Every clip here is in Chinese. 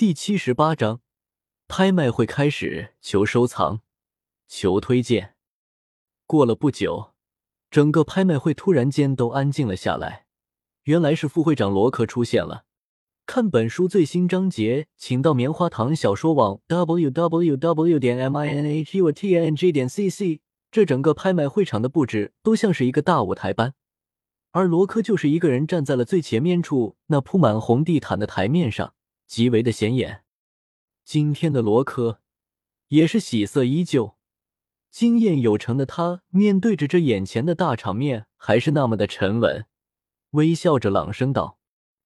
第78章拍卖会开始，求收藏，求推荐。过了不久，整个拍卖会突然间都安静了下来。原来是副会长罗克出现了。看本书最新章节，请到棉花糖小说网 www.minhutng.cc。这整个拍卖会场的布置都像是一个大舞台般，而罗克就是一个人站在了最前面处那铺满红地毯的台面上，极为的显眼。今天的罗科也是喜色依旧，经验有成的他面对着这眼前的大场面还是那么的沉稳，微笑着朗声道：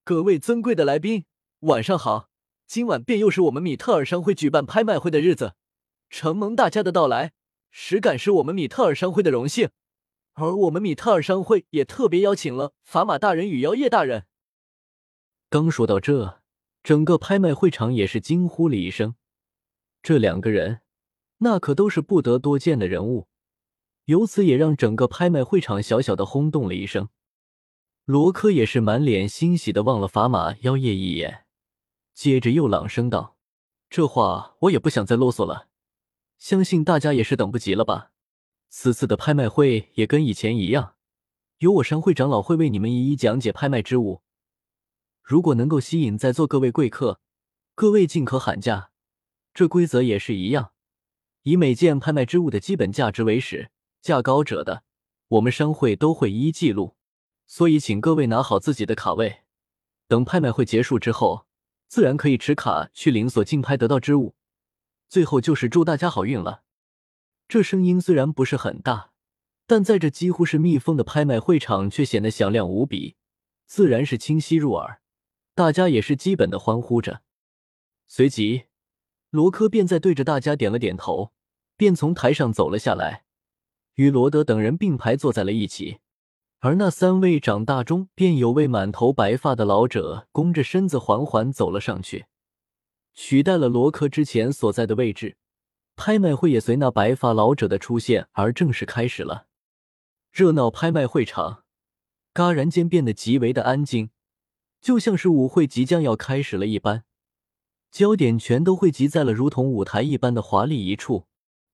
各位尊贵的来宾，晚上好，今晚便又是我们米特尔商会举办拍卖会的日子，承蒙大家的到来，实感是我们米特尔商会的荣幸，而我们米特尔商会也特别邀请了法玛大人与妖夜大人。刚说到这，整个拍卖会场也是惊呼了一声，这两个人那可都是不得多见的人物，由此也让整个拍卖会场小小的轰动了一声。罗科也是满脸欣喜地望了法玛妖夜一眼，接着又朗声道：这话我也不想再啰嗦了，相信大家也是等不及了吧。此次的拍卖会也跟以前一样，由我商会长老会为你们一一讲解拍卖之物，如果能够吸引在座各位贵客，各位尽可喊价。这规则也是一样，以每件拍卖之物的基本价值为始，价高者的我们商会都会一一记录，所以请各位拿好自己的卡位，等拍卖会结束之后自然可以持卡去领所竞拍得到之物。最后就是祝大家好运了。这声音虽然不是很大，但在这几乎是密封的拍卖会场却显得响亮无比，自然是清晰入耳，大家也是基本的欢呼着。随即罗科便在对着大家点了点头，便从台上走了下来，与罗德等人并排坐在了一起。而那三位长大中便有位满头白发的老者弓着身子缓缓走了上去，取代了罗科之前所在的位置。拍卖会也随那白发老者的出现而正式开始了。热闹拍卖会场戛然间变得极为的安静，就像是舞会即将要开始了一般，焦点全都汇集在了如同舞台一般的华丽一处。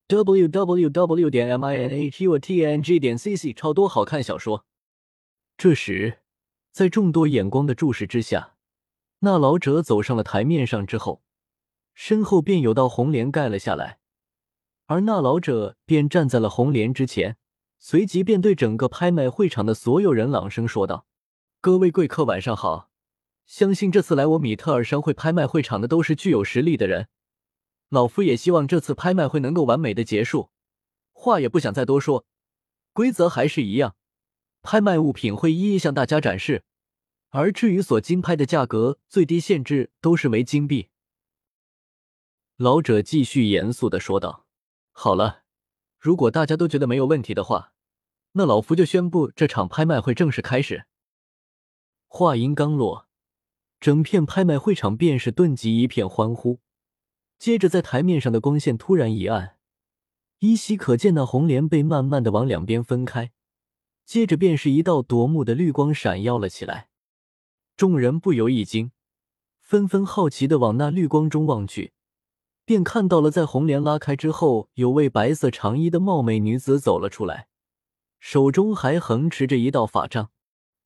www.minhutng.cc 超多好看小说。这时在众多眼光的注视之下，那老者走上了台面上之后，身后便有道红帘盖了下来，而那老者便站在了红帘之前，随即便对整个拍卖会场的所有人朗声说道：各位贵客晚上好，相信这次来我米特尔商会拍卖会场的都是具有实力的人，老夫也希望这次拍卖会能够完美的结束。话也不想再多说，规则还是一样，拍卖物品会一一向大家展示，而至于所竞拍的价格，最低限制都是为金币。老者继续严肃地说道：好了，如果大家都觉得没有问题的话，那老夫就宣布这场拍卖会正式开始。话音刚落，整片拍卖会场便是顿即一片欢呼，接着在台面上的光线突然一暗，依稀可见那红帘被慢慢的往两边分开，接着便是一道夺目的绿光闪耀了起来。众人不由一惊，纷纷好奇的往那绿光中望去，便看到了在红帘拉开之后，有位白色长衣的貌美女子走了出来，手中还横持着一道法杖，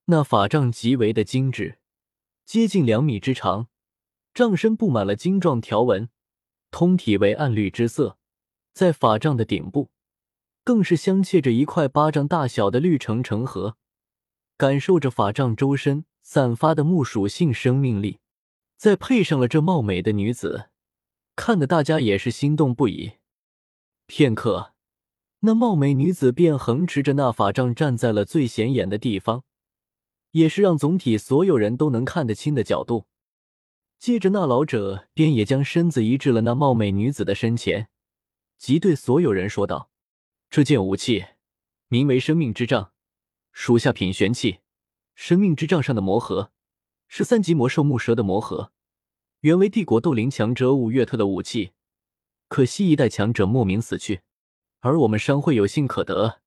那法杖极为的精致，接近2米之长，杖身布满了精壮条纹，通体为暗绿之色，在法杖的顶部更是镶嵌着一块巴掌大小的绿橙橙核。感受着法杖周身散发的木属性生命力，再配上了这貌美的女子，看得大家也是心动不已。片刻，那貌美女子便横持着那法杖站在了最显眼的地方，也是让总体所有人都能看得清的角度。接着那老者便也将身子移至了那貌美女子的身前，即对所有人说道：这件武器名为生命之杖，属下品玄器，生命之杖上的魔核是3级魔兽木蛇的魔核，原为帝国斗灵强者伍月特的武器，可惜一代强者莫名死去，而我们商会有幸可得，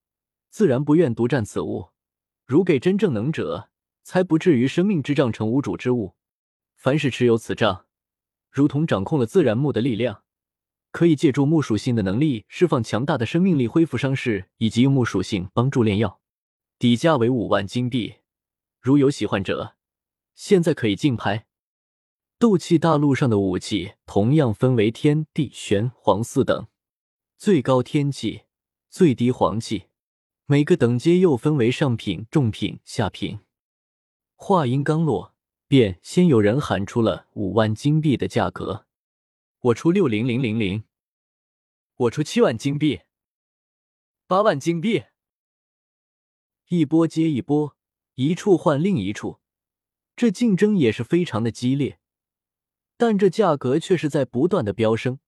自然不愿独占此物，如给真正能者，才不至于生命之杖成无主之物。凡是持有此杖，如同掌控了自然木的力量，可以借助木属性的能力释放强大的生命力恢复伤势，以及用木属性帮助炼药。底价为5万金币，如有喜欢者，现在可以竞拍。斗气大陆上的武器同样分为天、地、玄、黄四等，最高天气，最低黄气，每个等阶又分为上品、中品、下品。话音刚落，便先有人喊出了5万金币的价格。我出60000，我出7万金币，8万金币。一波接一波，一处换另一处，这竞争也是非常的激烈。但这价格却是在不断的飙升，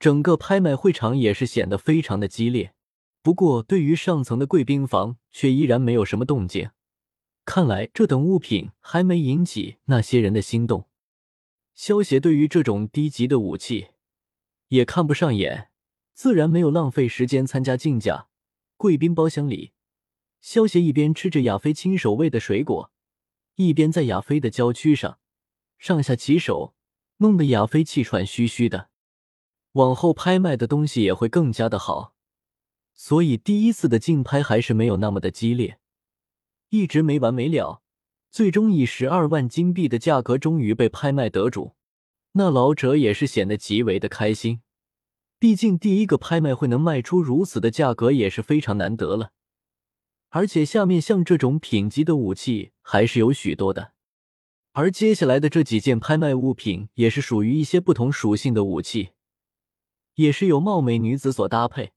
整个拍卖会场也是显得非常的激烈。不过对于上层的贵宾房却依然没有什么动静，看来这等物品还没引起那些人的心动。萧协对于这种低级的武器也看不上眼，自然没有浪费时间参加竞价。贵宾包厢里，萧协一边吃着亚非亲手喂的水果，一边在亚非的郊区上上下其手，弄得亚非气喘吁吁的。往后拍卖的东西也会更加的好，所以第一次的竞拍还是没有那么的激烈，一直没完没了。最终以12万金币的价格终于被拍卖得主，那老者也是显得极为的开心，毕竟第一个拍卖会能卖出如此的价格也是非常难得了。而且下面像这种品级的武器还是有许多的，而接下来的这几件拍卖物品也是属于一些不同属性的武器，也是由貌美女子所搭配。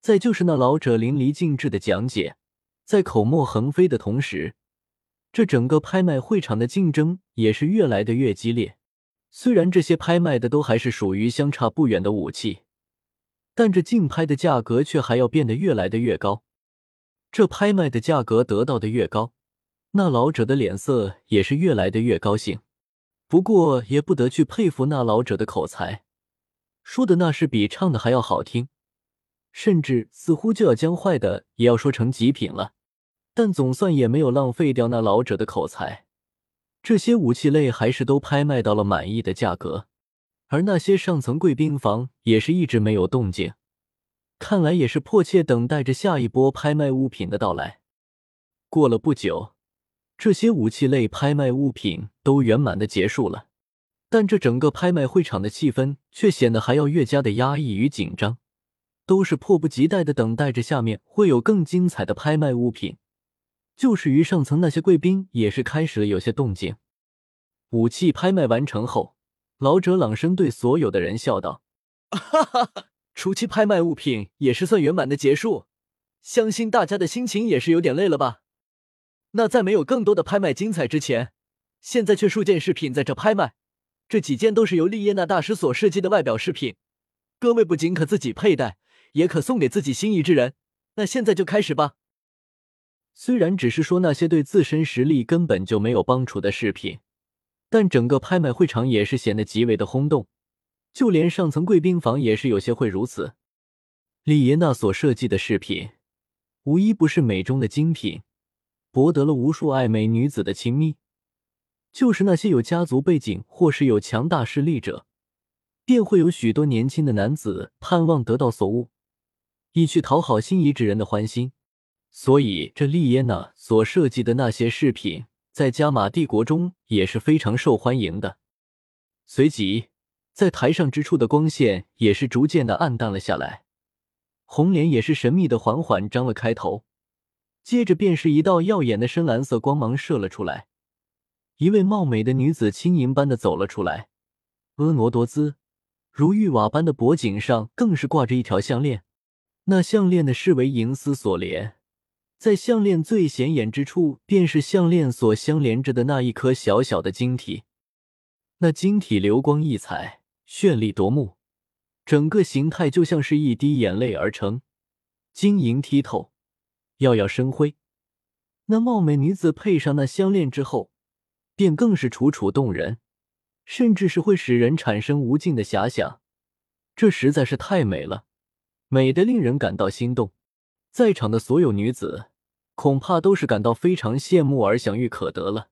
再就是那老者淋漓尽致的讲解，在口沫横飞的同时，这整个拍卖会场的竞争也是越来的越激烈。虽然这些拍卖的都还是属于相差不远的武器，但这竞拍的价格却还要变得越来的越高。这拍卖的价格得到的越高，那老者的脸色也是越来的越高兴。不过也不得去佩服那老者的口才，说的那是比唱的还要好听，甚至似乎就要将坏的也要说成极品了。但总算也没有浪费掉那老者的口才，这些武器类还是都拍卖到了满意的价格。而那些上层贵宾房也是一直没有动静，看来也是迫切等待着下一波拍卖物品的到来。过了不久，这些武器类拍卖物品都圆满的结束了，但这整个拍卖会场的气氛却显得还要越加的压抑与紧张，都是迫不及待的等待着下面会有更精彩的拍卖物品。就是于上层那些贵宾也是开始了有些动静。武器拍卖完成后，老者朗声对所有的人笑道：“哈哈，初期拍卖物品也是算圆满的结束，相信大家的心情也是有点累了吧？那在没有更多的拍卖精彩之前，现在却数件饰品在这拍卖，这几件都是由利耶纳大师所设计的外表饰品，各位不仅可自己佩戴，也可送给自己心仪之人。那现在就开始吧。”虽然只是说那些对自身实力根本就没有帮助的饰品，但整个拍卖会场也是显得极为的轰动，就连上层贵宾房也是有些会如此。利耶纳所设计的饰品无一不是美中的精品，博得了无数爱美女子的亲密。就是那些有家族背景或是有强大势力者，便会有许多年轻的男子盼望得到所悟，以去讨好心仪之人的欢心。所以这利耶纳所设计的那些饰品在加玛帝国中也是非常受欢迎的。随即在台上之处的光线也是逐渐的暗淡了下来，红莲也是神秘的缓缓张了开头，接着便是一道耀眼的深蓝色光芒射了出来，一位貌美的女子轻盈般的走了出来，婀娜多姿，如玉瓦般的脖颈上更是挂着一条项链，那项链的饰为银丝锁链，在项链最显眼之处便是项链所相连着的那一颗小小的晶体。那晶体流光溢彩，绚丽夺目，整个形态就像是一滴眼泪而成，晶莹剔透，耀耀生辉。那貌美女子配上那项链之后，便更是楚楚动人，甚至是会使人产生无尽的遐想，这实在是太美了，美得令人感到心动。在场的所有女子恐怕都是感到非常羡慕而想欲可得了。